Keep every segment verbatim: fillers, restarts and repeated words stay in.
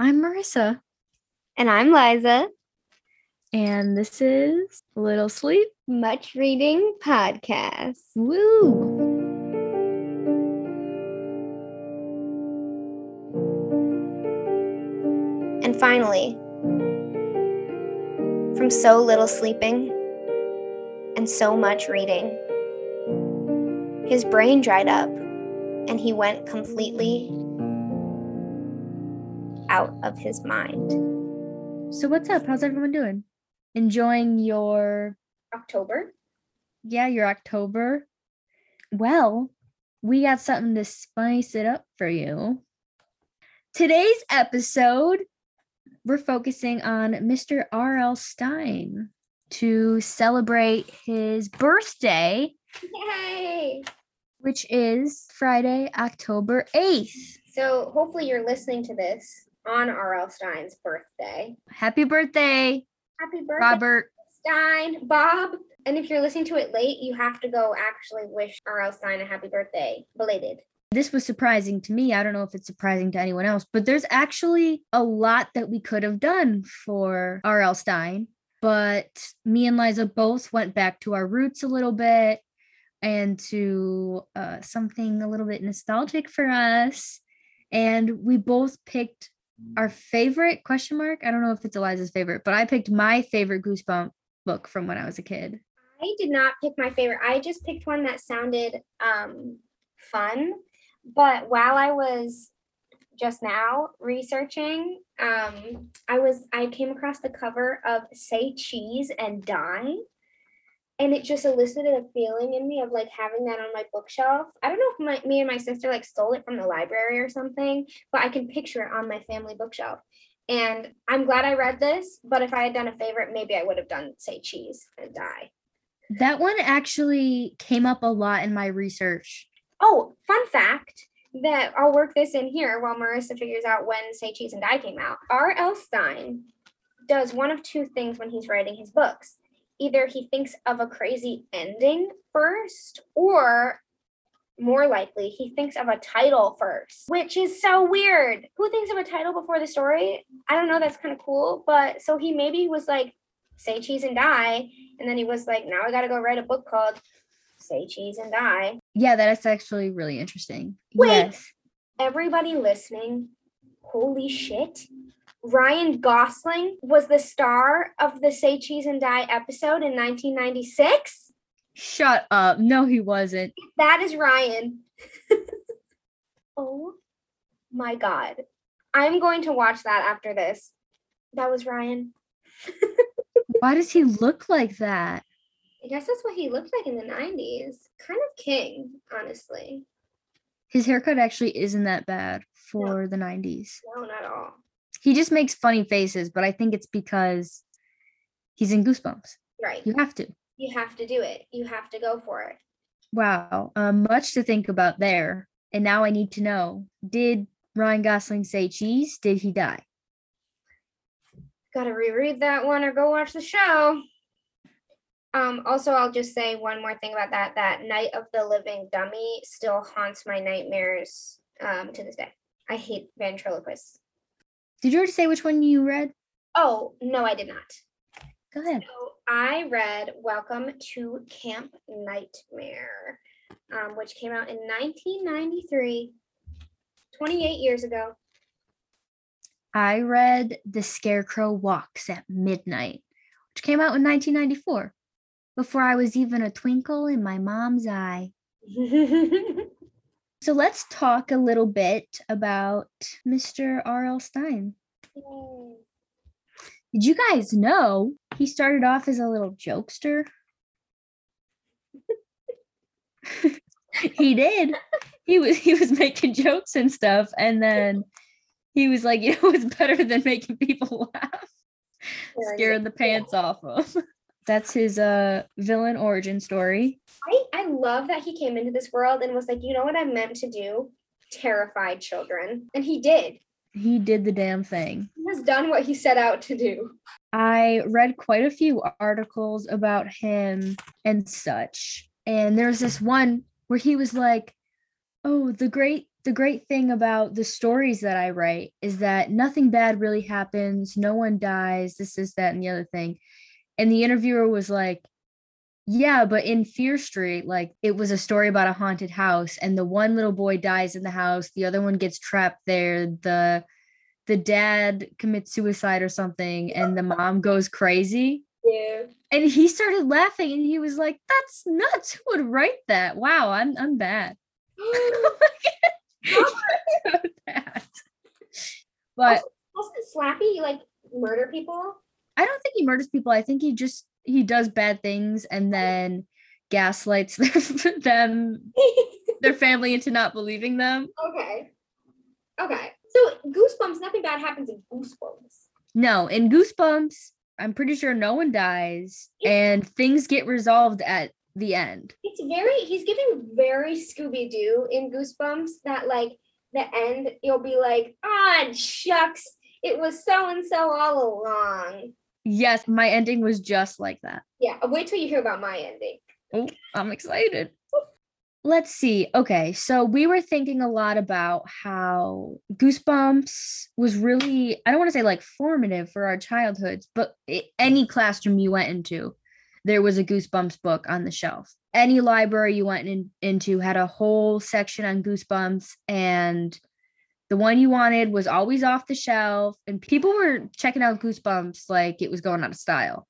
I'm Marissa. And I'm Liza. And this is Little Sleep, Much Reading Podcast. Woo! And finally, from so little sleeping and so much reading, his brain dried up and he went completely out of his mind. So what's up? How's everyone doing? Enjoying your... October? Yeah, your October. Well, we got something to spice it up for you. Today's episode, we're focusing on Mister R L. Stine to celebrate his birthday. Yay! Which is Friday, October eighth. So hopefully you're listening to this on R L. Stine's birthday. Happy birthday. Happy birthday, Robert Stein, Bob. And if you're listening to it late, you have to go actually wish R L. Stine a happy birthday. Belated. This was surprising to me. I don't know if it's surprising to anyone else, but there's actually a lot that we could have done for R L. Stine. But me and Liza both went back to our roots a little bit and to uh, something a little bit nostalgic for us. And we both picked our favorite question mark. I don't know if it's Eliza's favorite, but I picked my favorite Goosebumps book from when I was a kid. I did not pick my favorite. I just picked one that sounded um, fun. But while I was just now researching, um, I was I came across the cover of Say Cheese and Die, and it just elicited a feeling in me of like having that on my bookshelf. I don't know if my, me and my sister like stole it from the library or something, but I can picture it on my family bookshelf. And I'm glad I read this, but if I had done a favorite, maybe I would have done Say Cheese and Die. That one actually came up a lot in my research. Oh, fun fact that I'll work this in here while Marissa figures out when Say Cheese and Die came out. R L. Stine does one of two things when he's writing his books. Either he thinks of a crazy ending first, or more likely, he thinks of a title first, which is so weird. Who thinks of a title before the story? I don't know. That's kind of cool. But so he maybe was like, Say Cheese and Die. And then he was like, now I got to go write a book called Say Cheese and Die. Yeah, that's actually really interesting. Wait, yes. Everybody listening, holy shit. Ryan Gosling was the star of the Say Cheese and Die episode in nineteen ninety-six? Shut up. No, he wasn't. That is Ryan. Oh my God. I'm going to watch that after this. That was Ryan. Why does he look like that? I guess that's what he looked like in the nineties. Kind of king, honestly. His haircut actually isn't that bad for no. the nineties. No, not at all. He just makes funny faces, but I think it's because he's in Goosebumps. Right. You have to. You have to do it. You have to go for it. Wow. Um, much to think about there. And now I need to know, did Ryan Gosling say cheese? Did he die? Gotta reread that one or go watch the show. Um, also, I'll just say one more thing about that. That Night of the Living Dummy still haunts my nightmares um, to this day. I hate ventriloquists. Did you already say which one you read? Oh, no, I did not. Go ahead. So I read Welcome to Camp Nightmare, um, which came out in nineteen ninety-three, twenty-eight years ago. I read The Scarecrow Walks at Midnight, which came out in nineteen ninety-four, before I was even a twinkle in my mom's eye. So let's talk a little bit about Mister R L. Stine. Yay. Did you guys know he started off as a little jokester? He did. He was he was making jokes and stuff, and then he was like, you know, it's better than making people laugh. Scaring the pants yeah. off of. That's his uh, villain origin story. I, I love that he came into this world and was like, you know what I'm meant to do? Terrify children. And he did. He did the damn thing. He has done what he set out to do. I read quite a few articles about him and such. And there was this one where he was like, oh, the great the great thing about the stories that I write is that nothing bad really happens. No one dies. This is that and the other thing. And the interviewer was like, yeah, but in Fear Street, like it was a story about a haunted house and the one little boy dies in the house. The other one gets trapped there. The, the dad commits suicide or something and the mom goes crazy. Yeah. And he started laughing and he was like, that's nuts. Who would write that? Wow, I'm I'm bad. Bad. But doesn't Slappy like murder people? I don't think he murders people. I think he just he does bad things and then gaslights their, them their family into not believing them. Okay. Okay. So Goosebumps, nothing bad happens in Goosebumps. No, in Goosebumps, I'm pretty sure no one dies it's, and things get resolved at the end. It's very, he's giving very Scooby-Doo in Goosebumps that like the end, you'll be like, ah, shucks, it was so-and-so all along. Yes, my ending was just like that. Yeah, wait till you hear about my ending. Oh, I'm excited. Let's see. Okay, so we were thinking a lot about how Goosebumps was really, I don't want to say like formative for our childhoods, but it, any classroom you went into, there was a Goosebumps book on the shelf. Any library you went in, into had a whole section on Goosebumps, and the one you wanted was always off the shelf, and people were checking out Goosebumps like it was going out of style.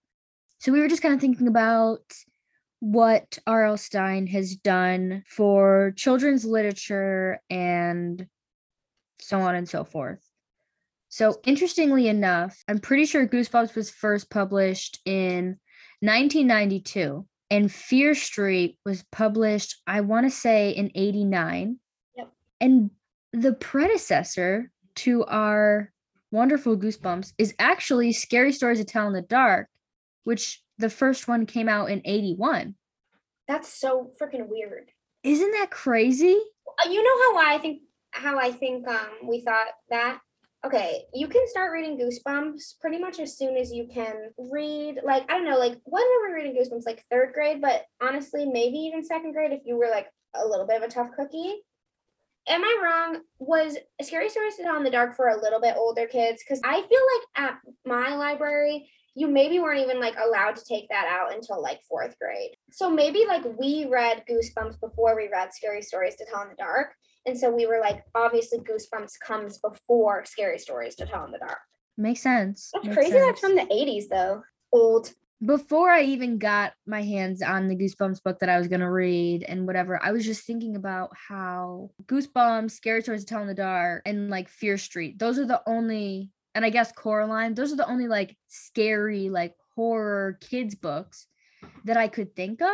So we were just kind of thinking about what R L. Stine has done for children's literature and so on and so forth. So interestingly enough, I'm pretty sure Goosebumps was first published in nineteen ninety-two and Fear Street was published, I want to say, in eighty-nine. Yep. And the predecessor to our wonderful Goosebumps is actually Scary Stories to Tell in the Dark, which the first one came out in eighty-one. That's so freaking weird. Isn't that crazy? You know how I think how I think um we thought that? Okay, you can start reading Goosebumps pretty much as soon as you can read, like, I don't know, like, when were we reading Goosebumps? Like, third grade, but honestly, maybe even second grade if you were, like, a little bit of a tough cookie. Am I wrong? Was Scary Stories to Tell in the Dark for a little bit older kids? Because I feel like at my library, you maybe weren't even, like, allowed to take that out until, like, fourth grade. So maybe, like, we read Goosebumps before we read Scary Stories to Tell in the Dark. And so we were like, obviously Goosebumps comes before Scary Stories to Tell in the Dark. Makes sense. That's Makes crazy sense. That's from the eighties, though. Old. Before I even got my hands on the Goosebumps book that I was going to read and whatever, I was just thinking about how Goosebumps, Scary Stories to Tell in the Dark, and like Fear Street, those are the only, and I guess Coraline, those are the only like scary, like horror kids books that I could think of.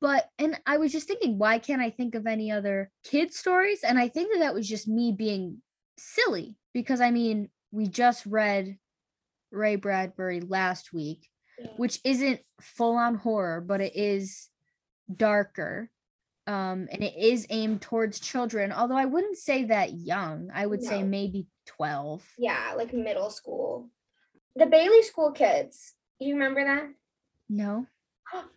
But, and I was just thinking, why can't I think of any other kid stories? And I think that that was just me being silly because, I mean, we just read Ray Bradbury last week, yeah. which isn't full on horror, but it is darker. Um, and it is aimed towards children, although I wouldn't say that young. I would no. say maybe twelve. Yeah, like middle school. The Bailey School Kids. Do you remember that? No.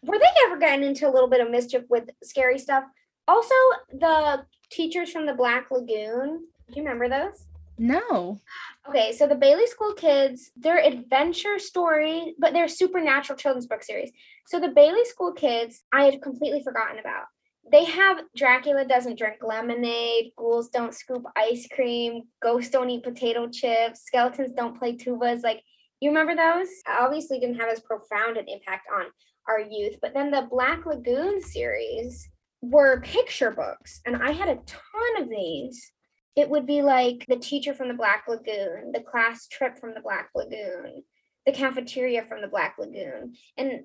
Were they ever getting into a little bit of mischief with scary stuff? Also, the teachers from the Black Lagoon. Do you remember those? No. Okay, so the Bailey School Kids, their adventure story, but they're supernatural children's book series. So the Bailey School Kids, I had completely forgotten about. They have Dracula doesn't drink lemonade, ghouls don't scoop ice cream, ghosts don't eat potato chips, skeletons don't play tubas. Like, you remember those? Obviously didn't have as profound an impact on our youth, but then the Black Lagoon series were picture books, and I had a ton of these. It would be like the teacher from the Black Lagoon, the class trip from the Black Lagoon, the cafeteria from the Black Lagoon, and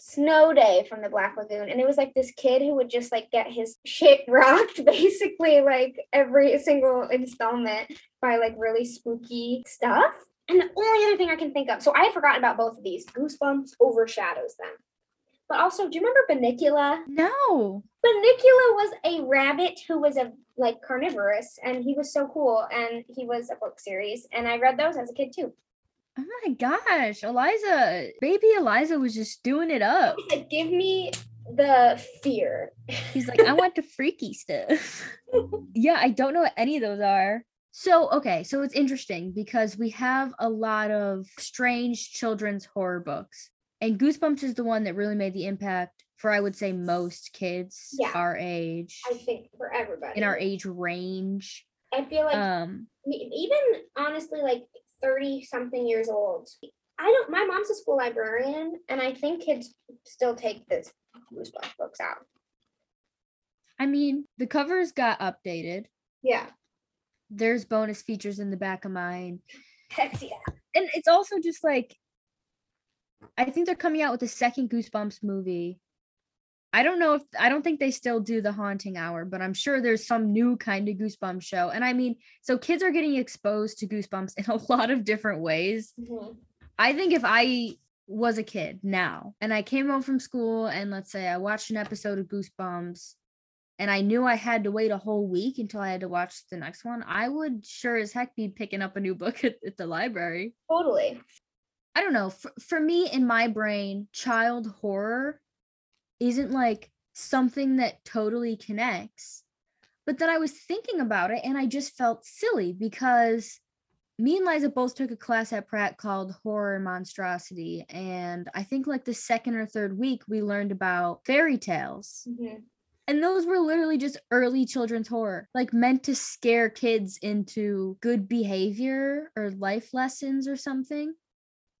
snow day from the Black Lagoon. And it was like this kid who would just like get his shit rocked basically like every single installment by like really spooky stuff. And the only other thing I can think of, so I had forgotten about both of these. Goosebumps overshadows them. But also, do you remember Bunnicula? No. Bunnicula was a rabbit who was a like carnivorous, and he was so cool, and he was a book series, and I read those as a kid too. Oh my gosh, Eliza, baby Eliza was just doing it up. Give me the fear. He's like, I want the freaky stuff. Yeah, I don't know what any of those are. So, okay, so it's interesting because we have a lot of strange children's horror books. And Goosebumps is the one that really made the impact for, I would say, most kids yeah. our age. I think for everybody. In our age range. I feel like um, even, honestly, like thirty-something years old. I don't. My mom's a school librarian, and I think kids still take this Goosebumps books out. I mean, the covers got updated. Yeah. There's bonus features in the back of mine. Heck yeah. And it's also just like, I think they're coming out with a second Goosebumps movie. I don't know if, I don't think they still do the Haunting Hour, but I'm sure there's some new kind of Goosebumps show. And I mean, so kids are getting exposed to Goosebumps in a lot of different ways. Mm-hmm. I think if I was a kid now and I came home from school and let's say I watched an episode of Goosebumps, and I knew I had to wait a whole week until I had to watch the next one, I would sure as heck be picking up a new book at, at the library. Totally. I don't know. For, for me, in my brain, child horror isn't like something that totally connects. But then I was thinking about it and I just felt silly because me and Liza both took a class at Pratt called Horror Monstrosity. And I think like the second or third week, we learned about fairy tales. Mm-hmm. And those were literally just early children's horror, like meant to scare kids into good behavior or life lessons or something.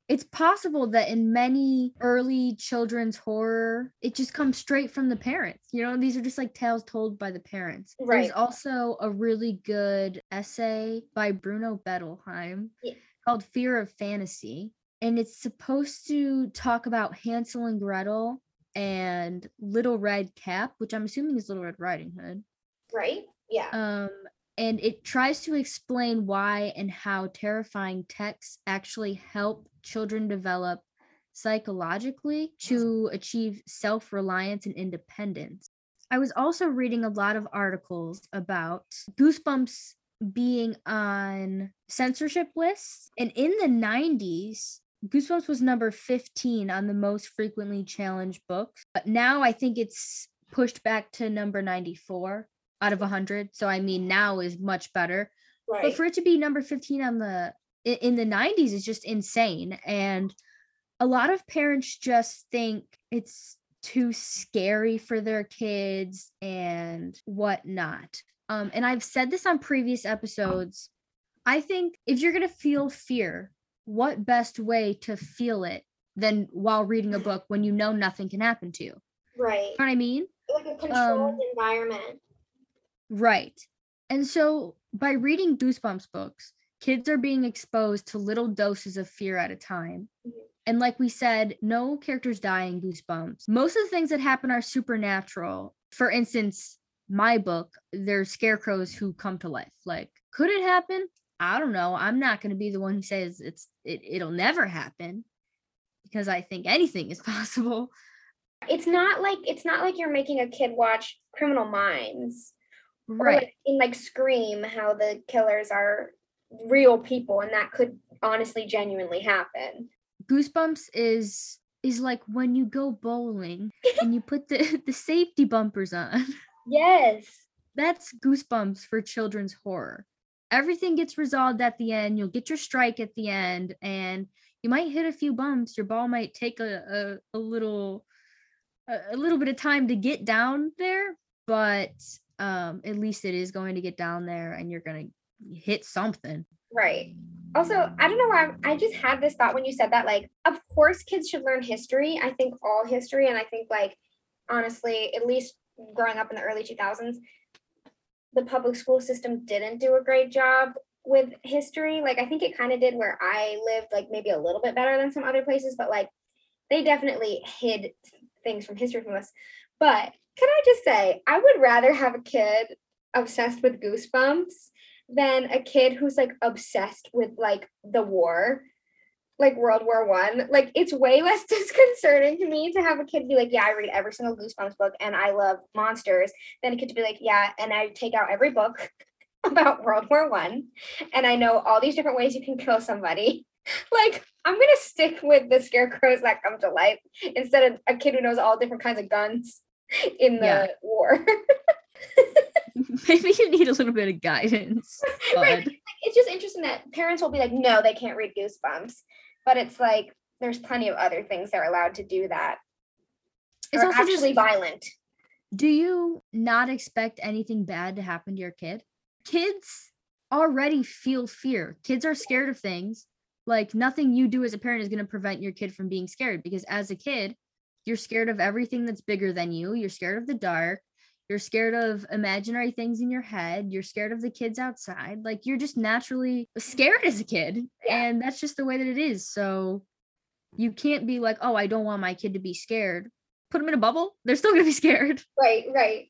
It's possible that in many early children's horror, it just comes straight from the parents. You know, these are just like tales told by the parents. Right. There's also a really good essay by Bruno Bettelheim yeah. called Fear of Fantasy. And it's supposed to talk about Hansel and Gretel and Little Red Cap, which I'm assuming is Little Red Riding Hood. Right? Yeah. Um, and it tries to explain why and how terrifying texts actually help children develop psychologically to achieve self-reliance and independence. I was also reading a lot of articles about Goosebumps being on censorship lists. And in the nineties, Goosebumps was number fifteen on the most frequently challenged books, but now I think it's pushed back to number ninety-four out of one hundred. So I mean, now is much better. Right. But for it to be number fifteen on the in the nineties is just insane. And a lot of parents just think it's too scary for their kids and whatnot. Um, and I've said this on previous episodes. I think if you're gonna feel fear, what best way to feel it than while reading a book when you know nothing can happen to you? Right. You know what I mean? Like a controlled um, environment. Right. And so by reading Goosebumps books, kids are being exposed to little doses of fear at a time. Mm-hmm. And like we said, no characters die in Goosebumps. Most of the things that happen are supernatural. For instance, my book, there's scarecrows who come to life. Like, could it happen? I don't know. I'm not going to be the one who says it's it, it'll never happen because I think anything is possible. It's not like it's not like you're making a kid watch Criminal Minds. Right. Or like in like Scream, how the killers are real people and that could honestly genuinely happen. Goosebumps is is like when you go bowling and you put the, the safety bumpers on. Yes. That's Goosebumps for children's horror. Everything gets resolved at the end. You'll get your strike at the end, and you might hit a few bumps. Your ball might take a a, a little a, a little bit of time to get down there, but um, at least it is going to get down there, and you're going to hit something. Right. Also, I don't know why I'm, I just had this thought when you said that. Like, of course, kids should learn history. I think all history, and I think like honestly, at least growing up in the early two thousands. The public school system didn't do a great job with history. Like, I think it kind of did where I lived, like maybe a little bit better than some other places, but like they definitely hid things from history from us. But can I just say, I would rather have a kid obsessed with Goosebumps than a kid who's like obsessed with like the war, like World War One. Like, it's way less disconcerting to me to have a kid be like, yeah, I read every single Goosebumps book and I love monsters, than a kid to be like, yeah, and I take out every book about World War One, and I know all these different ways you can kill somebody. Like, I'm going to stick with the scarecrows that come to life instead of a kid who knows all different kinds of guns in the yeah. war. Maybe you need a little bit of guidance. Right. Like, it's just interesting that parents will be like, no, they can't read Goosebumps. But it's like, there's plenty of other things that are allowed to do that. It's also actually just, violent. Do you not expect anything bad to happen to your kid? Kids already feel fear. Kids are scared of things. Like, nothing you do as a parent is going to prevent your kid from being scared, because as a kid, you're scared of everything that's bigger than you. You're scared of the dark. You're scared of imaginary things in your head. You're scared of the kids outside. Like, you're just naturally scared as a kid. Yeah. And that's just the way that it is. So you can't be like, oh, I don't want my kid to be scared. Put them in a bubble. They're still going to be scared. Right, right.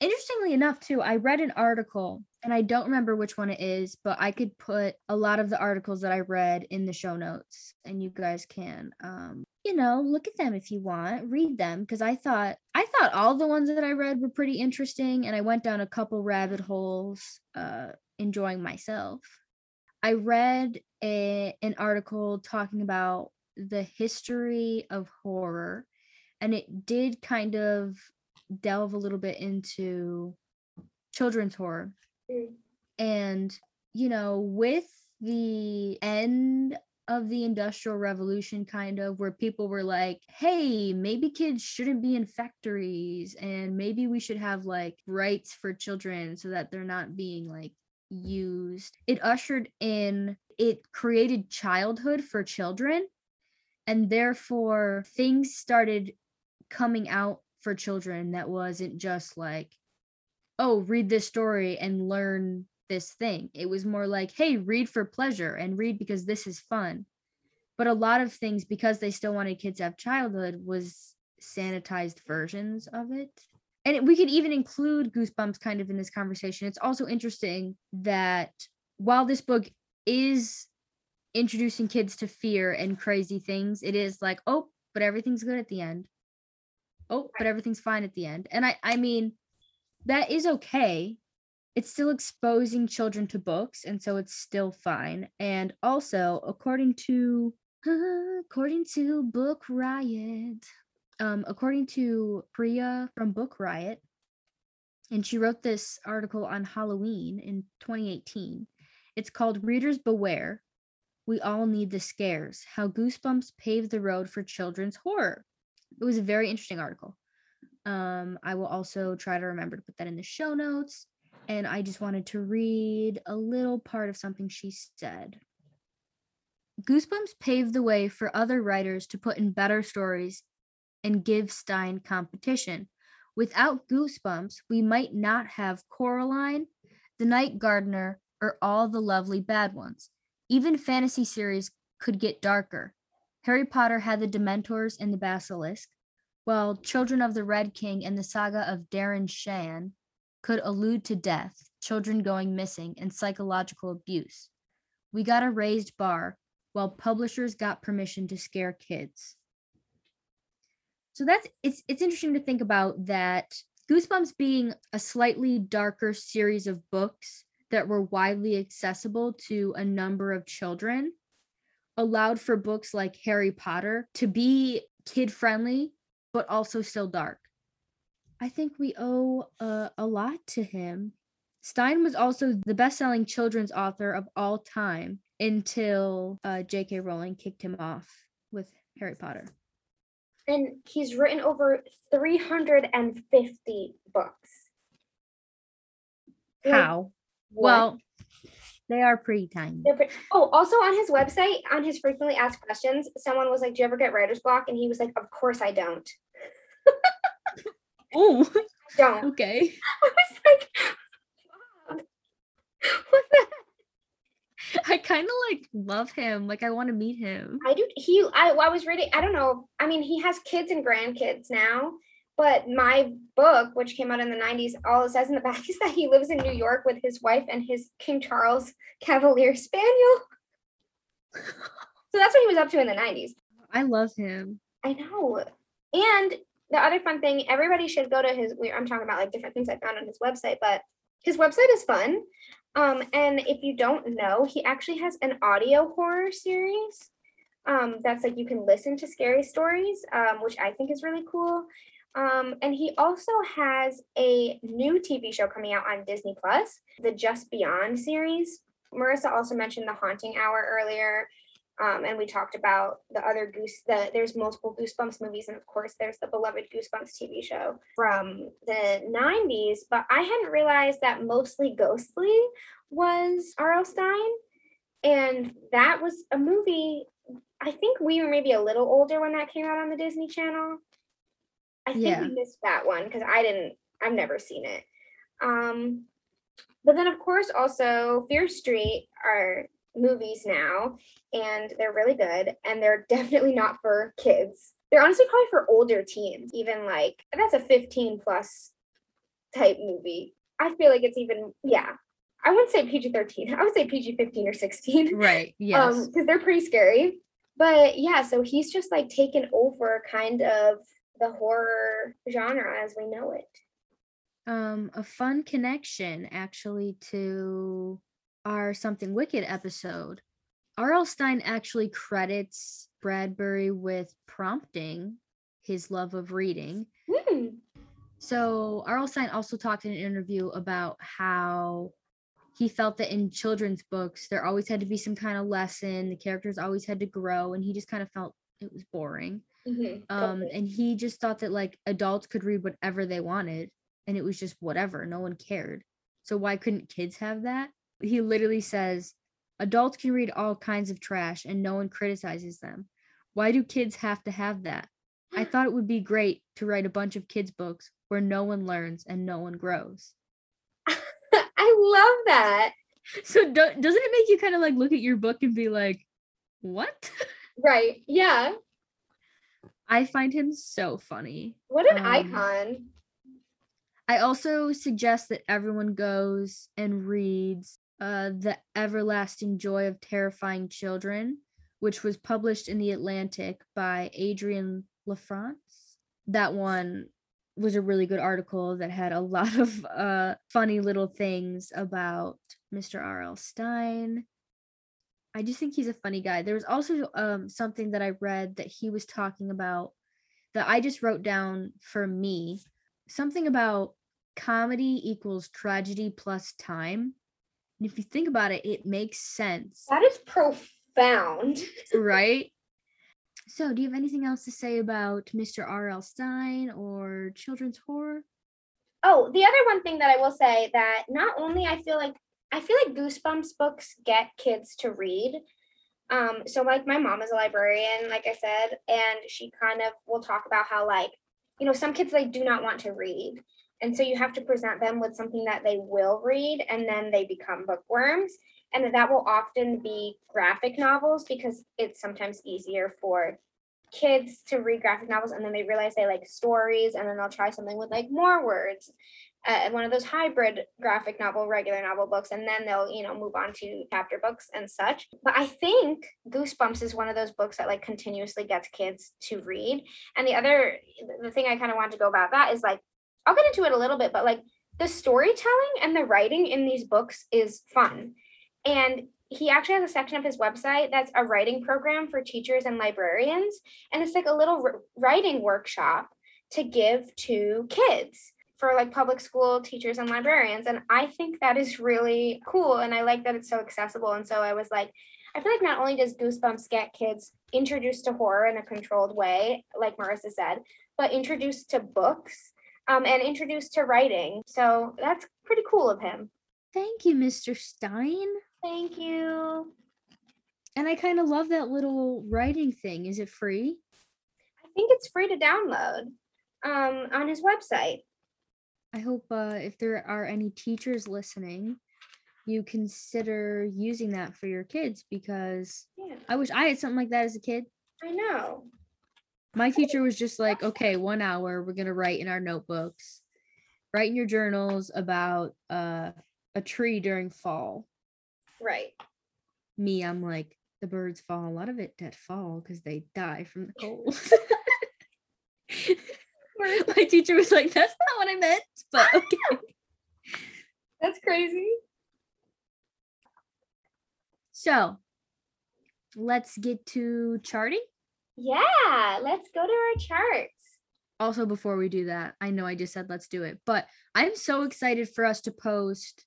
Interestingly enough, too, I read an article, and I don't remember which one it is, but I could put a lot of the articles that I read in the show notes, and you guys can, um, you know, look at them if you want, read them, because I thought I thought all the ones that I read were pretty interesting, and I went down a couple rabbit holes, uh, enjoying myself. I read a, an article talking about the history of horror, and it did kind of delve a little bit into children's horror. Mm. And, you know, with the end of the Industrial Revolution, kind of, where people were like, hey, maybe kids shouldn't be in factories, and maybe we should have like rights for children so that they're not being like used. It ushered in, it created childhood for children, and therefore things started coming out for children that wasn't just like, oh, read this story and learn this thing. It was more like, hey, read for pleasure and read because this is fun. But a lot of things, because they still wanted kids to have childhood, was sanitized versions of it. And it, we could even include Goosebumps kind of in this conversation. It's also interesting that while this book is introducing kids to fear and crazy things, it is like, oh, but everything's good at the end. Oh, but everything's fine at the end. And I, I mean, that is okay. It's still exposing children to books, and so it's still fine. And also, according to uh, according to Book Riot, um, according to Priya from Book Riot, and she wrote this article on Halloween in twenty eighteen. It's called "Readers Beware: We All Need the Scares: How Goosebumps Paved the Road for Children's Horror." It was a very interesting article. Um, I will also try to remember to put that in the show notes. And I just wanted to read a little part of something she said. Goosebumps paved the way for other writers to put in better stories and give Stine competition. Without Goosebumps, we might not have Coraline, The Night Gardener, or all the lovely bad ones. Even fantasy series could get darker. Harry Potter had the Dementors and the Basilisk, while Children of the Red King and the Saga of Darren Shan could allude to death, children going missing, and psychological abuse. We got a raised bar, while publishers got permission to scare kids. So that's it's it's interesting to think about that, Goosebumps being a slightly darker series of books that were widely accessible to a number of children, allowed for books like Harry Potter to be kid-friendly, but also still dark. I think we owe uh, a lot to him. Stine was also the best-selling children's author of all time until uh, J K Rowling kicked him off with Harry Potter. And he's written over three hundred fifty books. How? What? Well, they are pretty tiny. Pretty- oh, also on his website, on his frequently asked questions, someone was like, do you ever get writer's block? And he was like, of course I don't. Oh, don't. Okay. I was like, Bob, what the heck? I kind of like love him. Like, I want to meet him. I do. He, I, I was reading, I don't know. I mean, he has kids and grandkids now, but my book, which came out in the nineties, all it says in the back is that he lives in New York with his wife and his King Charles Cavalier Spaniel. So that's what he was up to in the nineties. I love him. I know. And the other fun thing, everybody should go to his, I'm talking about like different things I found on his website, but his website is fun. Um, and if you don't know, he actually has an audio horror series um, that's like you can listen to scary stories, um, which I think is really cool. Um, and he also has a new T V show coming out on Disney Plus, the Just Beyond series. Marissa also mentioned the Haunting Hour earlier. Um, and we talked about the other Goose, the, there's multiple Goosebumps movies. And of course, there's the beloved Goosebumps T V show from the nineties. But I hadn't realized that Mostly Ghostly was R L. Stine. And that was a movie, I think we were maybe a little older when that came out on the Disney Channel. I think yeah. we missed that one because I didn't, I've never seen it. Um, but then, of course, also Fear Street are movies now, and they're really good, and they're definitely not for kids. They're honestly probably for older teens, even like, that's a fifteen plus type movie. I feel like it's even, yeah, I wouldn't say P G thirteen. I would say P G fifteen or sixteen. Right, yes. Because um, they're pretty scary. But yeah, so he's just like taken over kind of the horror genre as we know it. Um, a fun connection actually to our Something Wicked episode. R L. Stine actually credits Bradbury with prompting his love of reading. Mm. So R L. Stine also talked in an interview about how he felt that in children's books, there always had to be some kind of lesson. The characters always had to grow, and he just kind of felt it was boring. Mm-hmm. Um, and he just thought that like adults could read whatever they wanted, and it was just whatever. No one cared. So why couldn't kids have that? He literally says, adults can read all kinds of trash and no one criticizes them. Why do kids have to have that? I thought it would be great to write a bunch of kids' books where no one learns and no one grows. I love that. So do- doesn't it make you kind of like look at your book and be like, what? Right. Yeah. I find him so funny. What an um, icon. I also suggest that everyone goes and reads Uh, The Everlasting Joy of Terrifying Children, which was published in The Atlantic by Adrian LaFrance. That one was a really good article that had a lot of uh, funny little things about Mister R L. Stine. I just think he's a funny guy. There was also um, something that I read that he was talking about that I just wrote down for me, something about comedy equals tragedy plus time. And if you think about it, it makes sense. That is profound. Right? So do you have anything else to say about Mister R L. Stine or children's horror? Oh, the other one thing that I will say that not only I feel like, I feel like Goosebumps books get kids to read. Um, so like my mom is a librarian, like I said, and she kind of will talk about how like, you know, some kids like do not want to read. And so you have to present them with something that they will read, and then they become bookworms. And that will often be graphic novels because it's sometimes easier for kids to read graphic novels. And then they realize they like stories, and then they'll try something with like more words, uh, one of those hybrid graphic novel, regular novel books. And then they'll, you know, move on to chapter books and such. But I think Goosebumps is one of those books that like continuously gets kids to read. And the other, the thing I kind of want to go about that is like, I'll get into it a little bit, but like the storytelling and the writing in these books is fun. And he actually has a section of his website that's a writing program for teachers and librarians. And it's like a little writing workshop to give to kids for like public school teachers and librarians. And I think that is really cool. And I like that it's so accessible. And so I was like, I feel like not only does Goosebumps get kids introduced to horror in a controlled way, like Marissa said, but introduced to books. Um, and introduced to writing. So that's pretty cool of him. Thank you, Mister Stine. Thank you. And I kind of love that little writing thing. Is it free? I think it's free to download um, on his website. I hope uh, if there are any teachers listening, you consider using that for your kids because yeah. I wish I had something like that as a kid. I know. My teacher was just like, okay, one hour, we're going to write in our notebooks, write in your journals about uh, a tree during fall. Right. Me, I'm like, the birds fall, a lot of it that fall because they die from the cold. My teacher was like, that's not what I meant, but okay. That's crazy. So let's get to charting. Yeah, let's go to our charts. Also, before we do that, I know I just said let's do it, but I'm so excited for us to post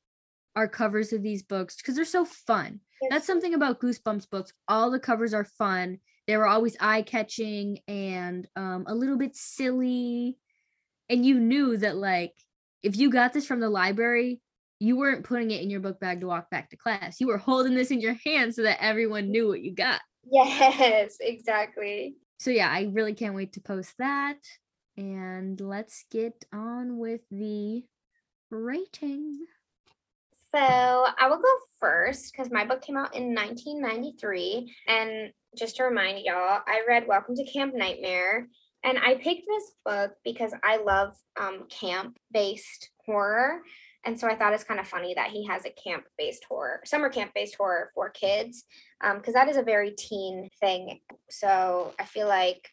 our covers of these books because they're so fun. Yes. That's something about Goosebumps books. All the covers are fun. They were always eye-catching and um, a little bit silly. And you knew that, like, if you got this from the library, you weren't putting it in your book bag to walk back to class. You were holding this in your hand so that everyone knew what you got. Yes, exactly. So yeah, I really can't wait to post that. And let's get on with the rating. So I will go first because my book came out in nineteen ninety-three. And just to remind y'all, I read Welcome to Camp Nightmare. And I picked this book because I love um, camp-based horror. And so I thought it's kind of funny that he has a camp-based horror, summer camp-based horror for kids, because um, that is a very teen thing. So I feel like,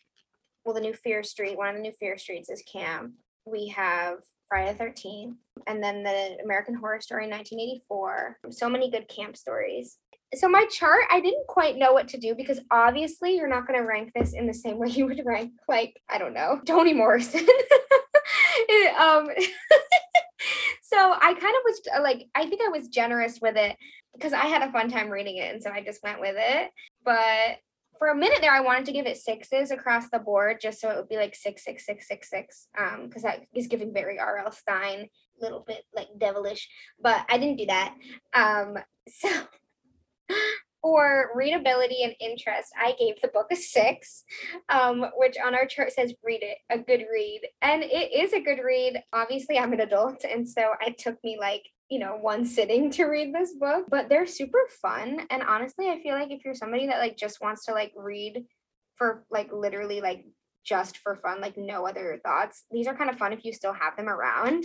well, the new Fear Street, one of the new Fear Streets is camp. We have Friday the thirteenth, and then the American Horror Story nineteen eighty-four. So many good camp stories. So my chart, I didn't quite know what to do because obviously you're not going to rank this in the same way you would rank, like, I don't know, Toni Morrison. it, um, so I kind of was like, I think I was generous with it because I had a fun time reading it. And so I just went with it. But for a minute there, I wanted to give it sixes across the board just so it would be like six, six, six, six, six. Um, because that is giving very R L. Stine, a little bit like devilish, but I didn't do that. Um, so... For readability and interest, I gave the book a six, um, which on our chart says read it, a good read. And it is a good read. Obviously, I'm an adult, and so it took me like, you know, one sitting to read this book, but they're super fun. And honestly, I feel like if you're somebody that like just wants to like read for like literally like just for fun, like no other thoughts, these are kind of fun if you still have them around.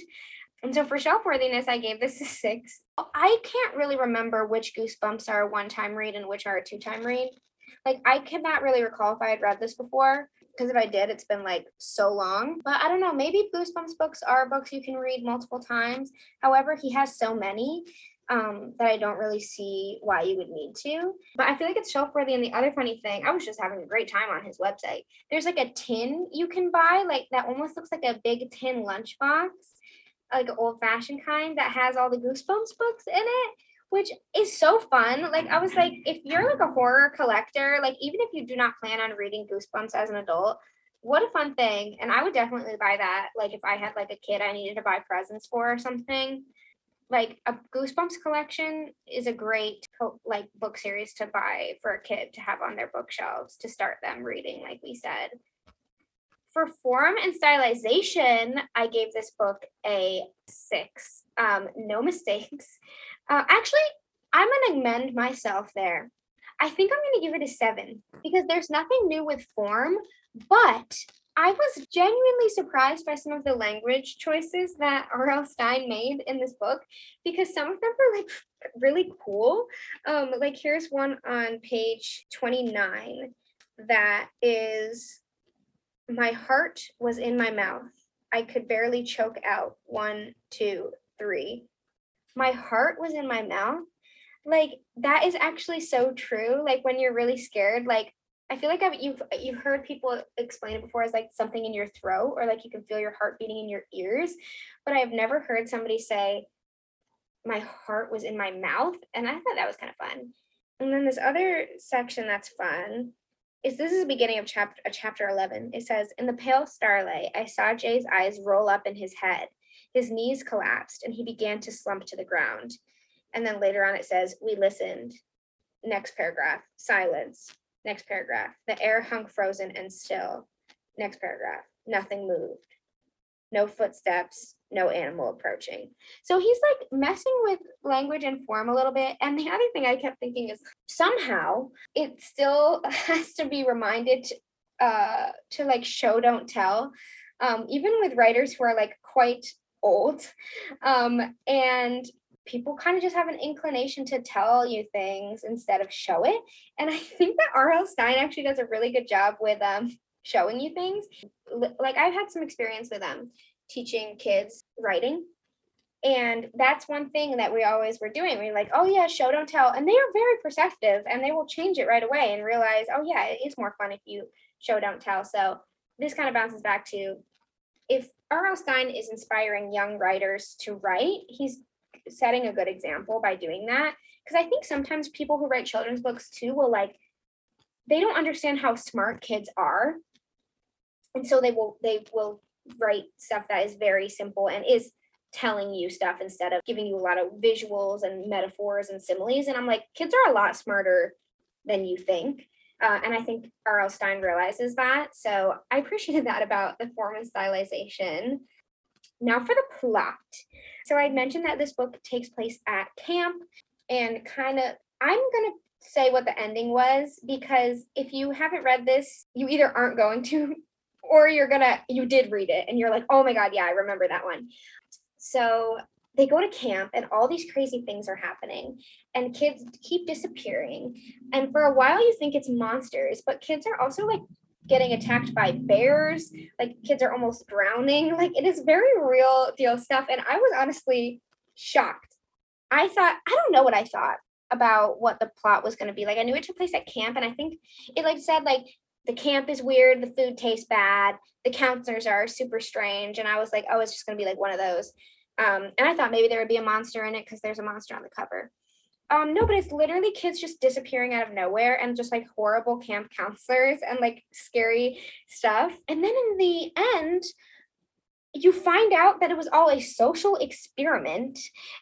And so for shelf-worthiness, I gave this a six. I can't really remember which Goosebumps are a one-time read and which are a two-time read. Like, I cannot really recall if I had read this before, because if I did, it's been, like, so long. But I don't know, maybe Goosebumps books are books you can read multiple times. However, he has so many um, that I don't really see why you would need to. But I feel like it's shelf-worthy. And the other funny thing, I was just having a great time on his website. There's, like, a tin you can buy, like, that almost looks like a big tin lunchbox, like an old-fashioned kind that has all the Goosebumps books in it, which is so fun. Like, I was like, if you're like a horror collector, like even if you do not plan on reading Goosebumps as an adult, what a fun thing. And I would definitely buy that. Like if I had like a kid I needed to buy presents for or something, like a Goosebumps collection is a great like book series to buy for a kid to have on their bookshelves to start them reading, like we said. For form and stylization, I gave this book a six. Um, no mistakes. Uh, actually, I'm going to amend myself there. I think I'm going to give it a seven because there's nothing new with form, but I was genuinely surprised by some of the language choices that R L. Stine made in this book because some of them were like really cool. Um, like here's one on page twenty-nine that is... My heart was in my mouth. I could barely choke out. One, two, three. My heart was in my mouth. Like, that is actually so true. Like, when you're really scared, like, I feel like I've, you've you've heard people explain it before as, like, something in your throat or, like, you can feel your heart beating in your ears. But I've never heard somebody say, my heart was in my mouth. And I thought that was kind of fun. And then this other section that's fun is this is the beginning of chapter uh, chapter eleven. It says, in the pale starlight, I saw Jay's eyes roll up in his head. His knees collapsed, and he began to slump to the ground. And then later on, it says, we listened. Next paragraph, silence. Next paragraph, the air hung frozen and still. Next paragraph, nothing moved. No footsteps, no animal approaching. So he's like messing with language and form a little bit. And the other thing I kept thinking is somehow it still has to be reminded uh, to like show, don't tell, um, even with writers who are like quite old. Um, and people kind of just have an inclination to tell you things instead of show it. And I think that R L. Stine actually does a really good job with um, showing you things. Like I've had some experience with them. Um, teaching kids writing And that's one thing that we always were doing. We're like, oh yeah, show, don't tell. And they are very perceptive and they will change it right away and realize, oh yeah, it is more fun if you show, don't tell. So this kind of bounces back to, if R L. Stine is inspiring young writers to write, he's setting a good example by doing that. Because I think sometimes people who write children's books too will like, they don't understand how smart kids are. And so they will they will write stuff that is very simple and is telling you stuff instead of giving you a lot of visuals and metaphors and similes. And I'm like, kids are a lot smarter than you think. Uh, and I think R L. Stine realizes that. So I appreciated that about the form and stylization. Now for the plot. So I mentioned that this book takes place at camp, and kind of, I'm going to say what the ending was, because if you haven't read this, you either aren't going to, or you're going to, you did read it and you're like, oh my God, yeah, I remember that one. So they go to camp and all these crazy things are happening and kids keep disappearing. And for a while you think it's monsters, but kids are also like getting attacked by bears. Like kids are almost drowning. Like it is very real deal stuff. And I was honestly shocked. I thought, I don't know what I thought about what the plot was going to be. Like I knew it took place at camp. And I think it like said like, the camp is weird, the food tastes bad, the counselors are super strange. And I was like, oh, it's just going to be like one of those. Um, and I thought maybe there would be a monster in it because there's a monster on the cover. Um, no, but it's literally kids just disappearing out of nowhere and just like horrible camp counselors and like scary stuff. And then in the end, you find out that it was all a social experiment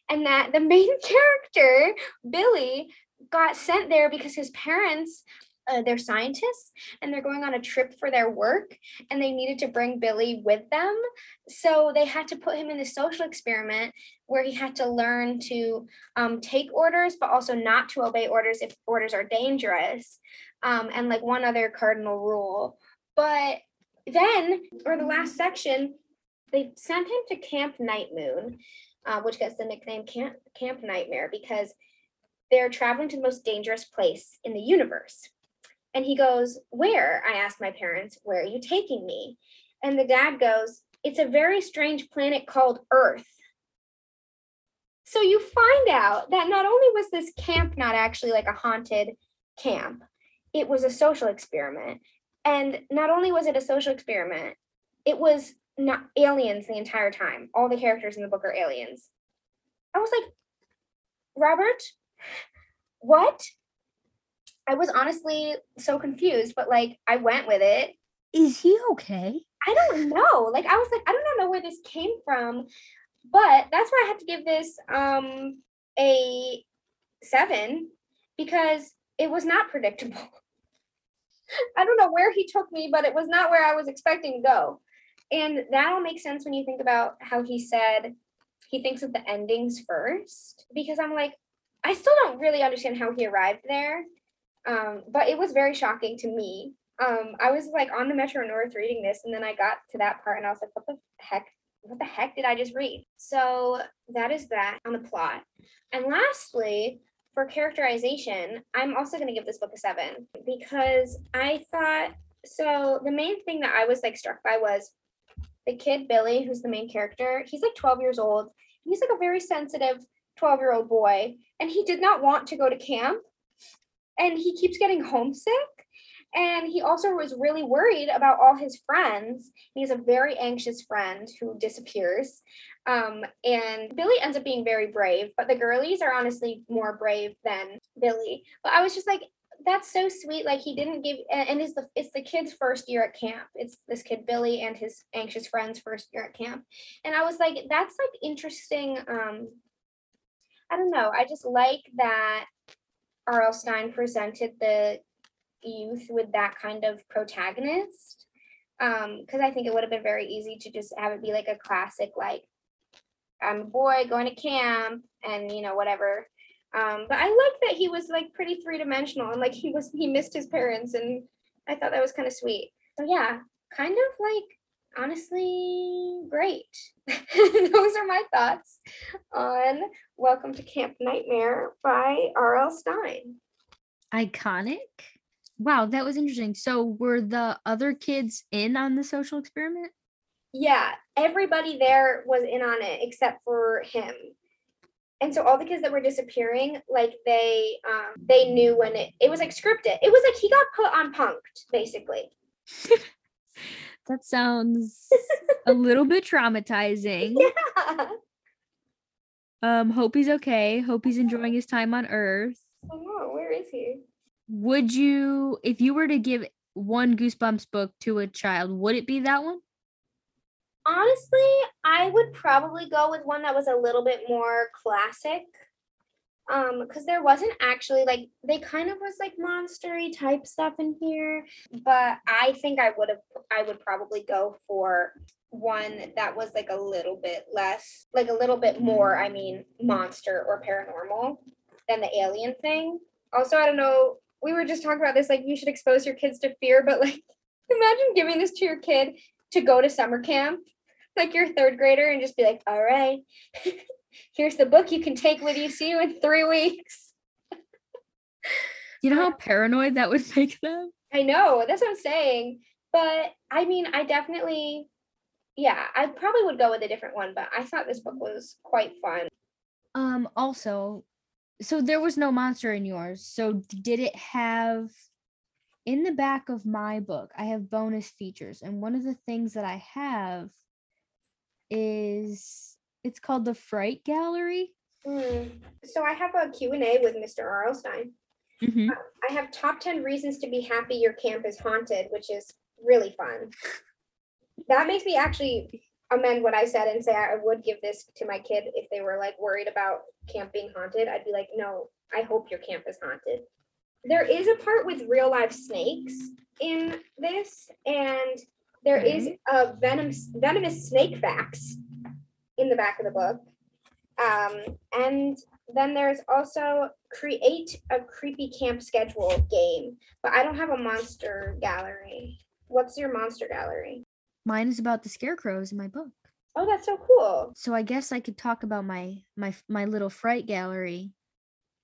and that the main character, Billy, got sent there because his parents... Uh, they're scientists and they're going on a trip for their work and they needed to bring Billy with them. So they had to put him in the social experiment where he had to learn to um, take orders, but also not to obey orders if orders are dangerous. Um, and like one other cardinal rule. But then, or the last section, they sent him to Camp Night Moon, uh, which gets the nickname Camp, Camp Nightmare because they're traveling to the most dangerous place in the universe. And he goes, where? I asked my parents, where are you taking me? And the dad goes, it's a very strange planet called Earth. So you find out that not only was this camp not actually like a haunted camp, it was a social experiment. And not only was it a social experiment, it was not aliens the entire time. All the characters in the book are aliens. I was like, Robert, what? I was honestly so confused, but like I went with it. Is he okay? I don't know. Like I was like, I don't know where this came from, but that's why I had to give this um, a seven because it was not predictable. I don't know where he took me, but it was not where I was expecting to go. And that'll make sense when you think about how he said he thinks of the endings first, because I'm like, I still don't really understand how he arrived there. Um, but it was very shocking to me. Um, I was like on the Metro North reading this, and then I got to that part and I was like, what the heck, what the heck did I just read? So that is that on the plot. And lastly, for characterization, I'm also going to give this book a seven because I thought, so the main thing that I was like struck by was the kid, Billy, who's the main character. He's like twelve years old. He's like a very sensitive twelve year old boy. And he did not want to go to camp. And he keeps getting homesick. And he also was really worried about all his friends. He has a very anxious friend who disappears. Um, and Billy ends up being very brave, but the girlies are honestly more brave than Billy. But I was just like, that's so sweet. Like he didn't give, and it's the, it's the kid's first year at camp. It's this kid, Billy, and his anxious friend's first year at camp. And I was like, that's like interesting. Um, I don't know. I just like that R L. Stine presented the youth with that kind of protagonist, because um, I think it would have been very easy to just have it be like a classic, like, I'm a boy going to camp and, you know, whatever. Um, but I like that he was like pretty three-dimensional and like he was he missed his parents, and I thought that was kind of sweet. So yeah, kind of like, honestly, great. Those are my thoughts on Welcome to Camp Nightmare by R L. Stine. Iconic. Wow, that was interesting. So were the other kids in on the social experiment? Yeah, everybody there was in on it except for him. And so all the kids that were disappearing, like they um, they knew when it, it was like scripted. It was like he got put on punked, basically. That sounds a little bit traumatizing. Yeah. Um, hope he's okay. Hope he's enjoying his time on Earth. I know. Where is he? Would you, if you were to give one Goosebumps book to a child, would it be that one? Honestly, I would probably go with one that was a little bit more classic. Um, because there wasn't actually like, they kind of was like monstery type stuff in here, but I think I would have, I would probably go for one that was like a little bit less, like a little bit more, I mean, monster or paranormal than the alien thing. Also, I don't know, we were just talking about this, like you should expose your kids to fear, but like, imagine giving this to your kid to go to summer camp, like your third grader, and just be like, all right, here's the book you can take with you. See you in three weeks. You know how paranoid that would make them? I know. That's what I'm saying. But I mean, I definitely, yeah, I probably would go with a different one, but I thought this book was quite fun. Um, also, so there was no monster in yours. So did it have, in the back of my book, I have bonus features. And one of the things that I have is, it's called the Fright Gallery. Mm. So I have a Q and A with Mister R L. Stine. Mm-hmm. Uh, I have top ten reasons to be happy your camp is haunted, which is really fun. That makes me actually amend what I said and say I would give this to my kid if they were like worried about camp being haunted. I'd be like, no, I hope your camp is haunted. There is a part with real life snakes in this, and there mm-hmm. is a venomous, venomous snake facts in the back of the book. Um, and then there's also create a creepy camp schedule game, but I don't have a monster gallery. What's your monster gallery? Mine is about the scarecrows in my book. Oh, that's so cool. So I guess I could talk about my my my little fright gallery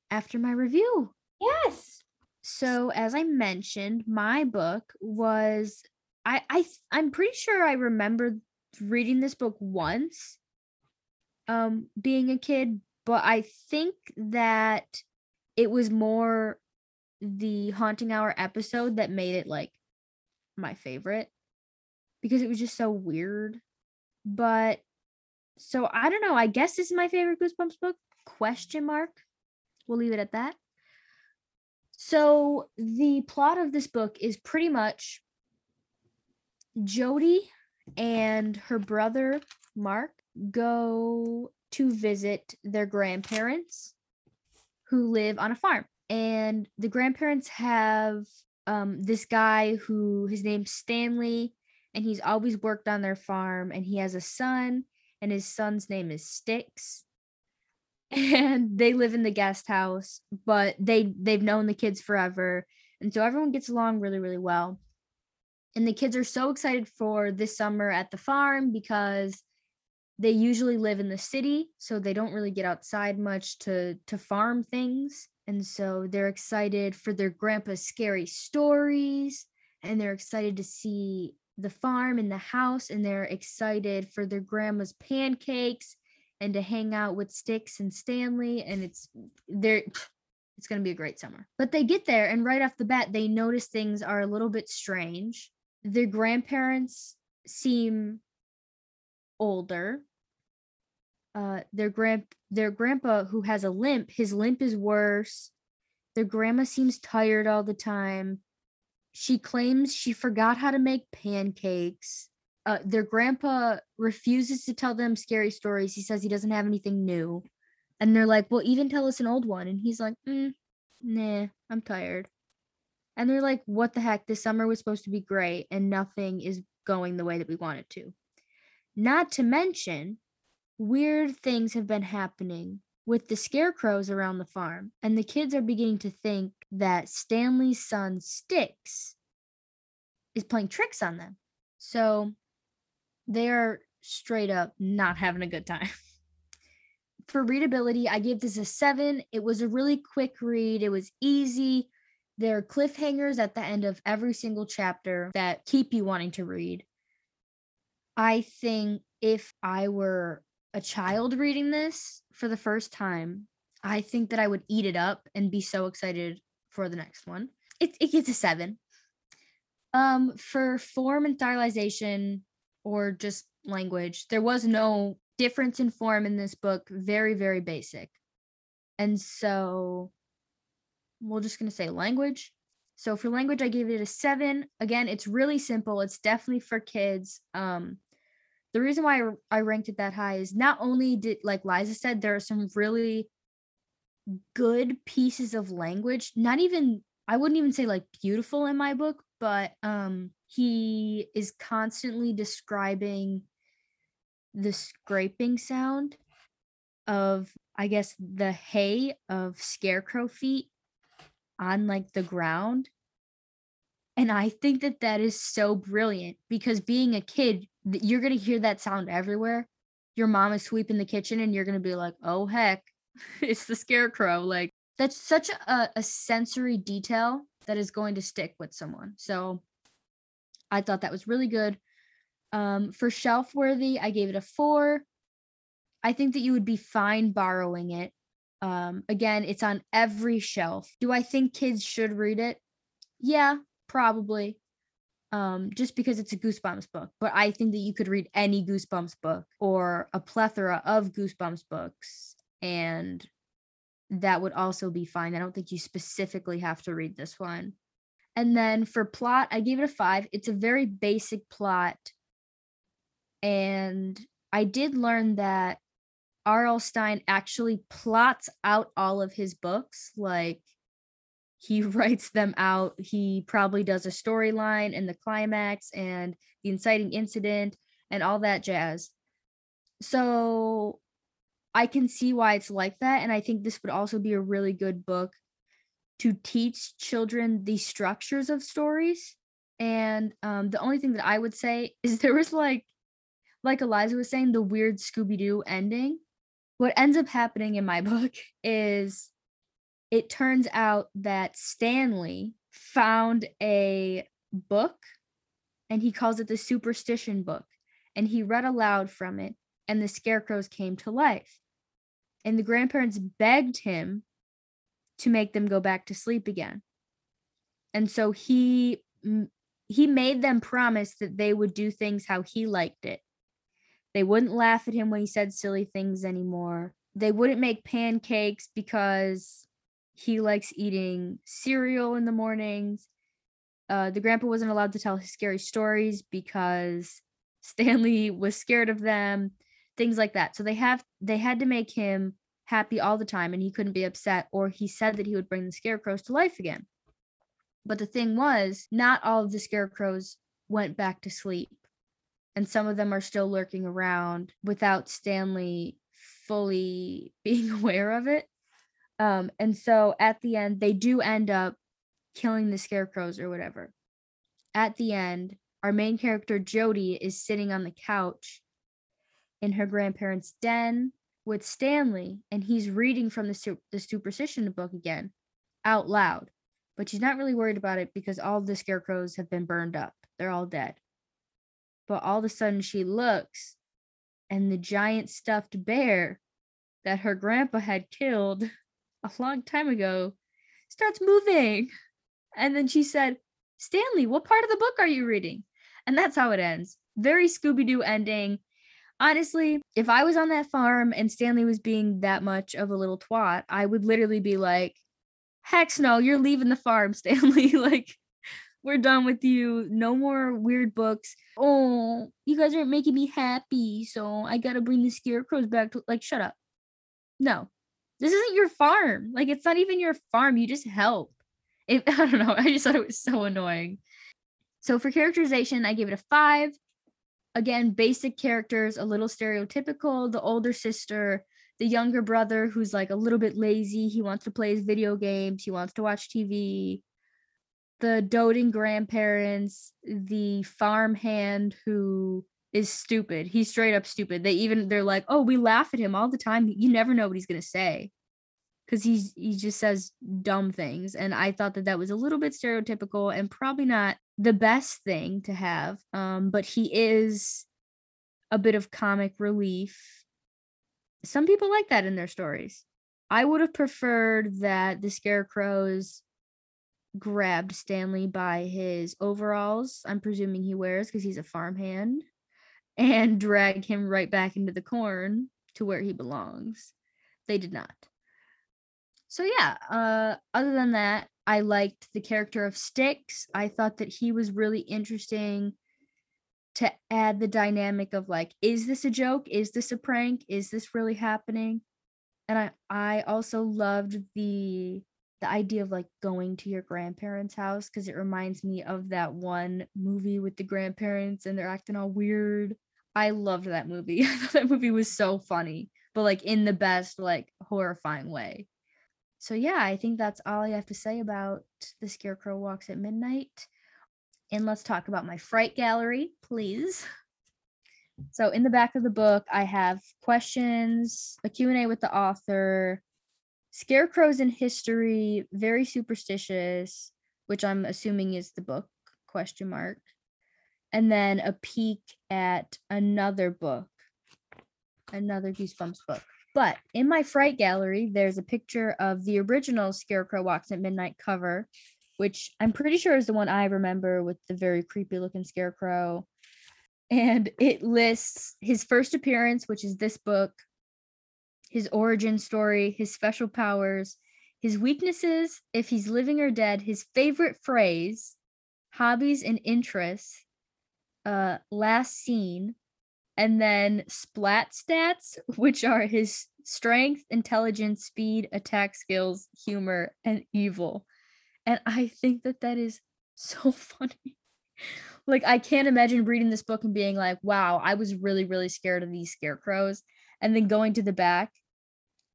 after my review. Yes. So as I mentioned, my book was, I, I I'm pretty sure I remember reading this book once, um being a kid, but I think that it was more the Haunting Hour episode that made it like my favorite, because it was just so weird. But so I don't know, I guess this is my favorite Goosebumps book, question mark, we'll leave it at that. So the plot of this book is pretty much Jody and her brother Mark go to visit their grandparents who live on a farm, and the grandparents have um this guy who, his name's Stanley, and he's always worked on their farm, and he has a son, and his son's name is Styx, and they live in the guest house, but they they've known the kids forever, and so everyone gets along really, really well. And the kids are so excited for this summer at the farm because they usually live in the city, so they don't really get outside much to, to farm things. And so they're excited for their grandpa's scary stories, and they're excited to see the farm and the house, and they're excited for their grandma's pancakes and to hang out with Styx and Stanley. And it's they're it's going to be a great summer. But they get there, and right off the bat, they notice things are a little bit strange. Their grandparents seem older. Uh, their grand their grandpa, who has a limp, his limp is worse. Their grandma seems tired all the time. She claims she forgot how to make pancakes. Uh, their grandpa refuses to tell them scary stories. He says he doesn't have anything new. And they're like, well, even tell us an old one. And he's like, mm, nah, I'm tired. And they're like, what the heck? This summer was supposed to be great, and nothing is going the way that we want it to. Not to mention, weird things have been happening with the scarecrows around the farm, and the kids are beginning to think that Stanley's son, Styx, is playing tricks on them. So they are straight up not having a good time. For readability, I gave this a seven. It was a really quick read. It was easy. There are cliffhangers at the end of every single chapter that keep you wanting to read. I think if I were a child reading this for the first time, I think that I would eat it up and be so excited for the next one. It it gets a seven. Um, for form and stylization or just language, there was no difference in form in this book. Very, very basic. And so we're just going to say language. So for language, I gave it a seven. Again, it's really simple. It's definitely for kids. Um, the reason why I, I ranked it that high is not only did, like Liza said, there are some really good pieces of language. Not even, I wouldn't even say like beautiful in my book, but um, he is constantly describing the scraping sound of, I guess, the hay of scarecrow feet on like the ground. And I think that that is so brilliant because being a kid, you're going to hear that sound everywhere. Your mom is sweeping the kitchen and you're going to be like, oh, heck, it's the scarecrow. Like, that's such a, a sensory detail that is going to stick with someone. So I thought that was really good. Um, for shelf worthy, I gave it a four. I think that you would be fine borrowing it. Um, again, it's on every shelf. Do I think kids should read it? Yeah, probably. Um, just because it's a Goosebumps book, but I think that you could read any Goosebumps book or a plethora of Goosebumps books and that would also be fine. I don't think you specifically have to read this one. And then for plot, I gave it a five. It's a very basic plot. And I did learn that R L. Stine actually plots out all of his books. Like, he writes them out. He probably does a storyline and the climax and the inciting incident and all that jazz. So I can see why it's like that. And I think this would also be a really good book to teach children the structures of stories. And um, the only thing that I would say is there was like, like Eliza was saying, the weird Scooby-Doo ending. What ends up happening in my book is it turns out that Stanley found a book and he calls it the Superstition Book. And he read aloud from it and the scarecrows came to life. And the grandparents begged him to make them go back to sleep again. And so he he made them promise that they would do things how he liked it. They wouldn't laugh at him when he said silly things anymore. They wouldn't make pancakes because he likes eating cereal in the mornings. Uh, the grandpa wasn't allowed to tell his scary stories because Stanley was scared of them, things like that. So they have they had to make him happy all the time and he couldn't be upset, or he said that he would bring the scarecrows to life again. But the thing was, not all of the scarecrows went back to sleep. And some of them are still lurking around without Stanley fully being aware of it. Um, and so at the end, they do end up killing the scarecrows or whatever. At the end, our main character, Jody, is sitting on the couch in her grandparents' den with Stanley. And he's reading from the, su- the Superstition book again out loud. But she's not really worried about it because all the scarecrows have been burned up. They're all dead. But all of a sudden she looks and the giant stuffed bear that her grandpa had killed a long time ago starts moving. And then she said, Stanley, what part of the book are you reading? And that's how it ends. Very Scooby-Doo ending. Honestly, if I was on that farm and Stanley was being that much of a little twat, I would literally be like, heck no, you're leaving the farm, Stanley. Like, we're done with you. No more weird books. Oh, you guys aren't making me happy, so I gotta bring the scarecrows back to, like, shut up. No, this isn't your farm. Like, it's not even your farm. You just help. It, I don't know. I just thought it was so annoying. So for characterization, I gave it a five. Again, basic characters, a little stereotypical. The older sister, the younger brother who's like a little bit lazy. He wants to play his video games. He wants to watch T V. The doting grandparents, the farmhand who is stupid. He's straight up stupid. They even, they're like, oh, we laugh at him all the time. You never know what he's going to say because he's he just says dumb things. And I thought that that was a little bit stereotypical and probably not the best thing to have. Um, but he is a bit of comic relief. Some people like that in their stories. I would have preferred that the scarecrows grabbed Stanley by his overalls, I'm presuming he wears because he's a farmhand, and drag him right back into the corn to where he belongs. They did not. So yeah, uh, other than that, I liked the character of Styx. I thought that he was really interesting to add the dynamic of like, is this a joke? Is this a prank? Is this really happening? And I, I also loved the the idea of like going to your grandparents' house, because it reminds me of that one movie with the grandparents and they're acting all weird. I loved that movie. I thought that movie was so funny, but like in the best, like horrifying way. So yeah, I think that's all I have to say about The Scarecrow Walks at Midnight. And let's talk about my fright gallery, please. So in the back of the book, I have questions, a Q and A with the author, scarecrows in history, very superstitious, which I'm assuming is the book, question mark. And then a peek at another book, another Goosebumps book. But in my fright gallery, there's a picture of the original Scarecrow Walks at Midnight cover, which I'm pretty sure is the one I remember with the very creepy looking scarecrow. And it lists his first appearance, which is this book, his origin story, his special powers, his weaknesses, if he's living or dead, his favorite phrase, hobbies and interests, uh, last scene, and then splat stats, which are his strength, intelligence, speed, attack skills, humor, and evil. And I think that that is so funny. Like, I can't imagine reading this book and being like, wow, I was really, really scared of these scarecrows. And then going to the back,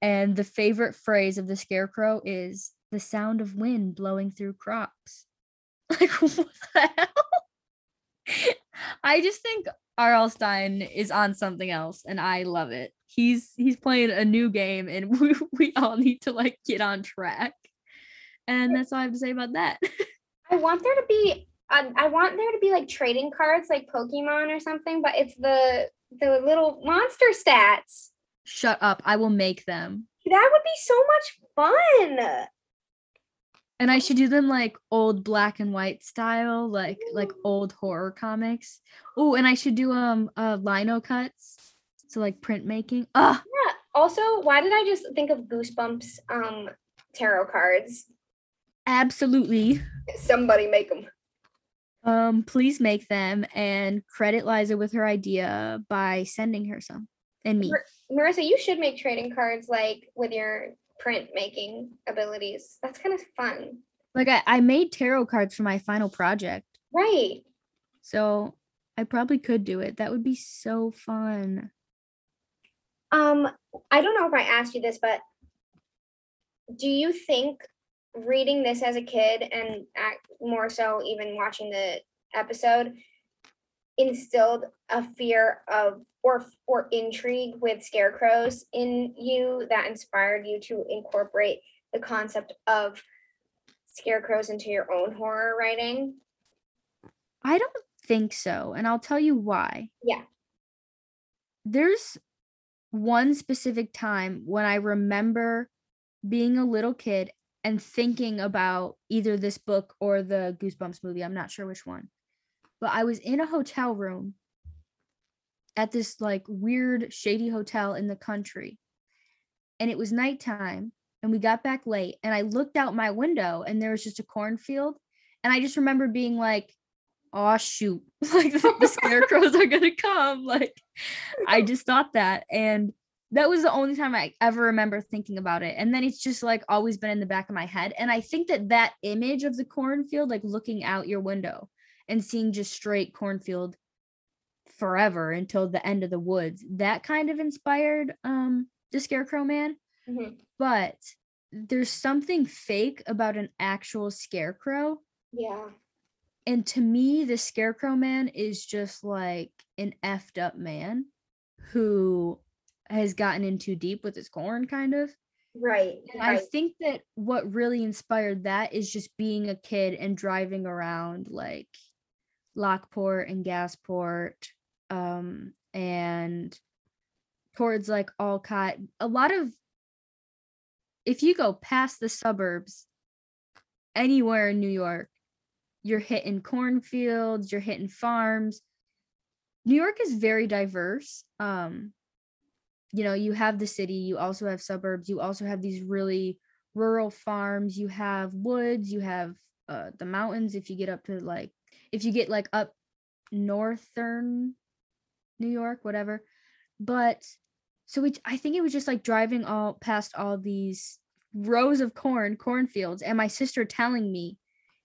and the favorite phrase of the scarecrow is the sound of wind blowing through crops. Like, what the hell? I just think R L. Stine is on something else, and I love it. He's he's playing a new game, and we, we all need to, like, get on track. And that's all I have to say about that. I want there to be... Um, I want there to be like trading cards, like Pokemon or something, but it's the the little monster stats. Shut up. I will make them. That would be so much fun. And I should do them like old black and white style, like Ooh. like old horror comics. Oh, and I should do um uh lino cuts. So like printmaking. Ugh. Yeah. Also, why did I just think of Goosebumps um tarot cards? Absolutely. Somebody make them. Um, please make them and credit Liza with her idea by sending her some and me. Mar- Marissa, you should make trading cards like with your printmaking abilities. That's kind of fun. Like I, I made tarot cards for my final project. Right. So I probably could do it. That would be so fun. Um, I don't know if I asked you this, but do you think reading this as a kid and more so even watching the episode instilled a fear of or or intrigue with scarecrows in you that inspired you to incorporate the concept of scarecrows into your own horror writing? I don't think so, and I'll tell you why. Yeah. There's one specific time when I remember being a little kid and thinking about either this book or the Goosebumps movie. I'm not sure which one. But I was in a hotel room at this like weird shady hotel in the country. And it was nighttime and we got back late. And I looked out my window and there was just a cornfield. And I just remember being like, oh shoot, like the, the scarecrows are gonna come. Like I just thought that. And that was the only time I ever remember thinking about it. And then it's just like always been in the back of my head. And I think that that image of the cornfield, like looking out your window and seeing just straight cornfield forever until the end of the woods, that kind of inspired um, the Scarecrow Man. Mm-hmm. But there's something fake about an actual scarecrow. Yeah. And to me, the Scarecrow Man is just like an effed up man who has gotten in too deep with his corn, kind of. Right. And right. I think that what really inspired that is just being a kid and driving around like Lockport and Gasport um, and towards like Alcott. A lot of, if you go past the suburbs anywhere in New York, you're hitting cornfields, you're hitting farms. New York is very diverse. Um, you know, you have the city, you also have suburbs, you also have these really rural farms, you have woods, you have uh, the mountains. If you get up to like, if you get like up northern New York, whatever. But so we, I think it was just like driving all past all these rows of corn, cornfields, and my sister telling me,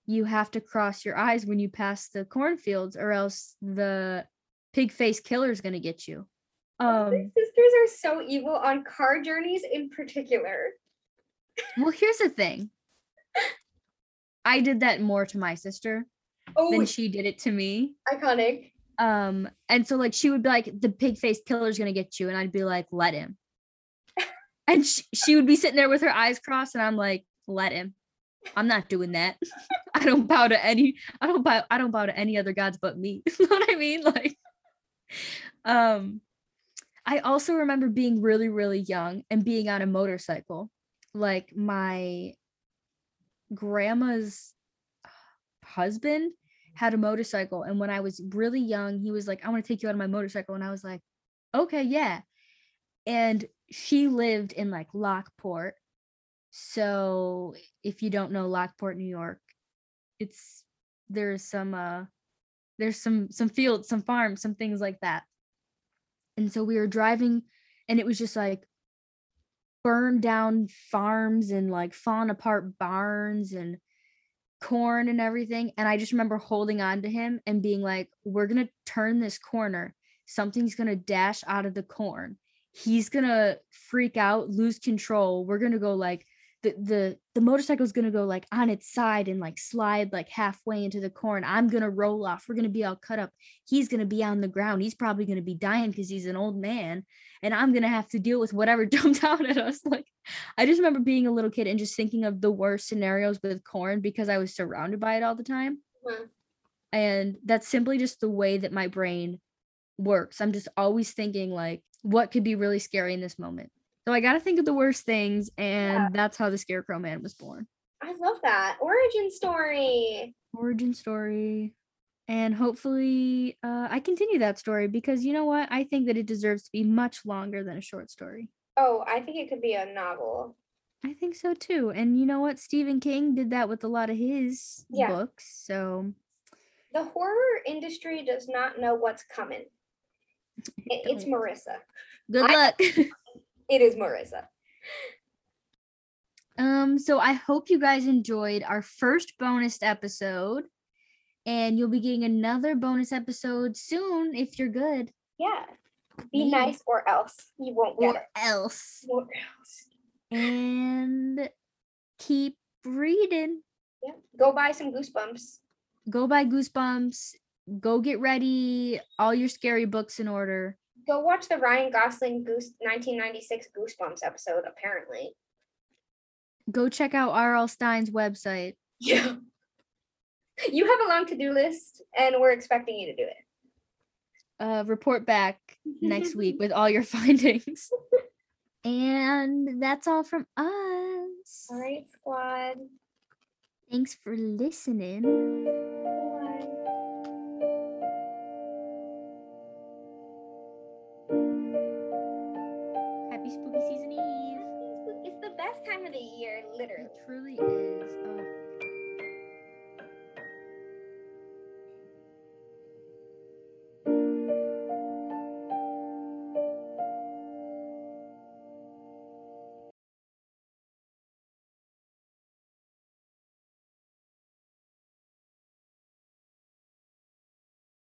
you have to cross your eyes when you pass the cornfields or else the pig face killer is going to get you. Um, my sisters are so evil on car journeys in particular. Well, here's the thing. I did that more to my sister oh, than she did it to me. Iconic. Um, and so like, she would be like, the pig face killer is going to get you. And I'd be like, let him. And she, she would be sitting there with her eyes crossed. And I'm like, let him. I'm not doing that. I don't bow to any, I don't bow, I don't bow to any other gods but me. You know what I mean? Like, um, I also remember being really, really young and being on a motorcycle. Like my grandma's husband had a motorcycle. And when I was really young, he was like, I want to take you out on my motorcycle. And I was like, okay, yeah. And she lived in like Lockport. So if you don't know Lockport, New York, it's, there's some, uh, there's some, some fields, some farms, some things like that. And so we were driving and it was just like burned down farms and like fallen apart barns and corn and everything. And I just remember holding on to him and being like, we're going to turn this corner. Something's going to dash out of the corn. He's going to freak out, lose control. We're going to go like, The, the the motorcycle is going to go like on its side and like slide like halfway into the corn. I'm going to roll off. We're going to be all cut up. He's going to be on the ground. He's probably going to be dying because he's an old man. And I'm going to have to deal with whatever jumped out at us. Like, I just remember being a little kid and just thinking of the worst scenarios with corn because I was surrounded by it all the time. Mm-hmm. And that's simply just the way that my brain works. I'm just always thinking like, what could be really scary in this moment? So I got to think of the worst things, and yeah. That's how the Scarecrow Man was born. I love that. Origin story. Origin story. And hopefully uh, I continue that story because, you know what? I think that it deserves to be much longer than a short story. Oh, I think it could be a novel. I think so, too. And you know what? Stephen King did that with a lot of his yeah. books. So the horror industry does not know what's coming. It, it's Marissa. Good luck. I- It is Marissa. Um, so I hope you guys enjoyed our first bonus episode. And you'll be getting another bonus episode soon if you're good. Yeah. Be yeah. nice or else. You won't get or it. Else. Or else. And keep reading. Yeah. Go buy some Goosebumps. Go buy Goosebumps. Go get ready. All your scary books in order. Go watch the Ryan Gosling Goose nineteen ninety-six Goosebumps episode, apparently. Go check out R L Stine's website. Yeah. You have a long to-do list, and we're expecting you to do it. Uh, report back next week with all your findings. And that's all from us. All right, squad. Thanks for listening.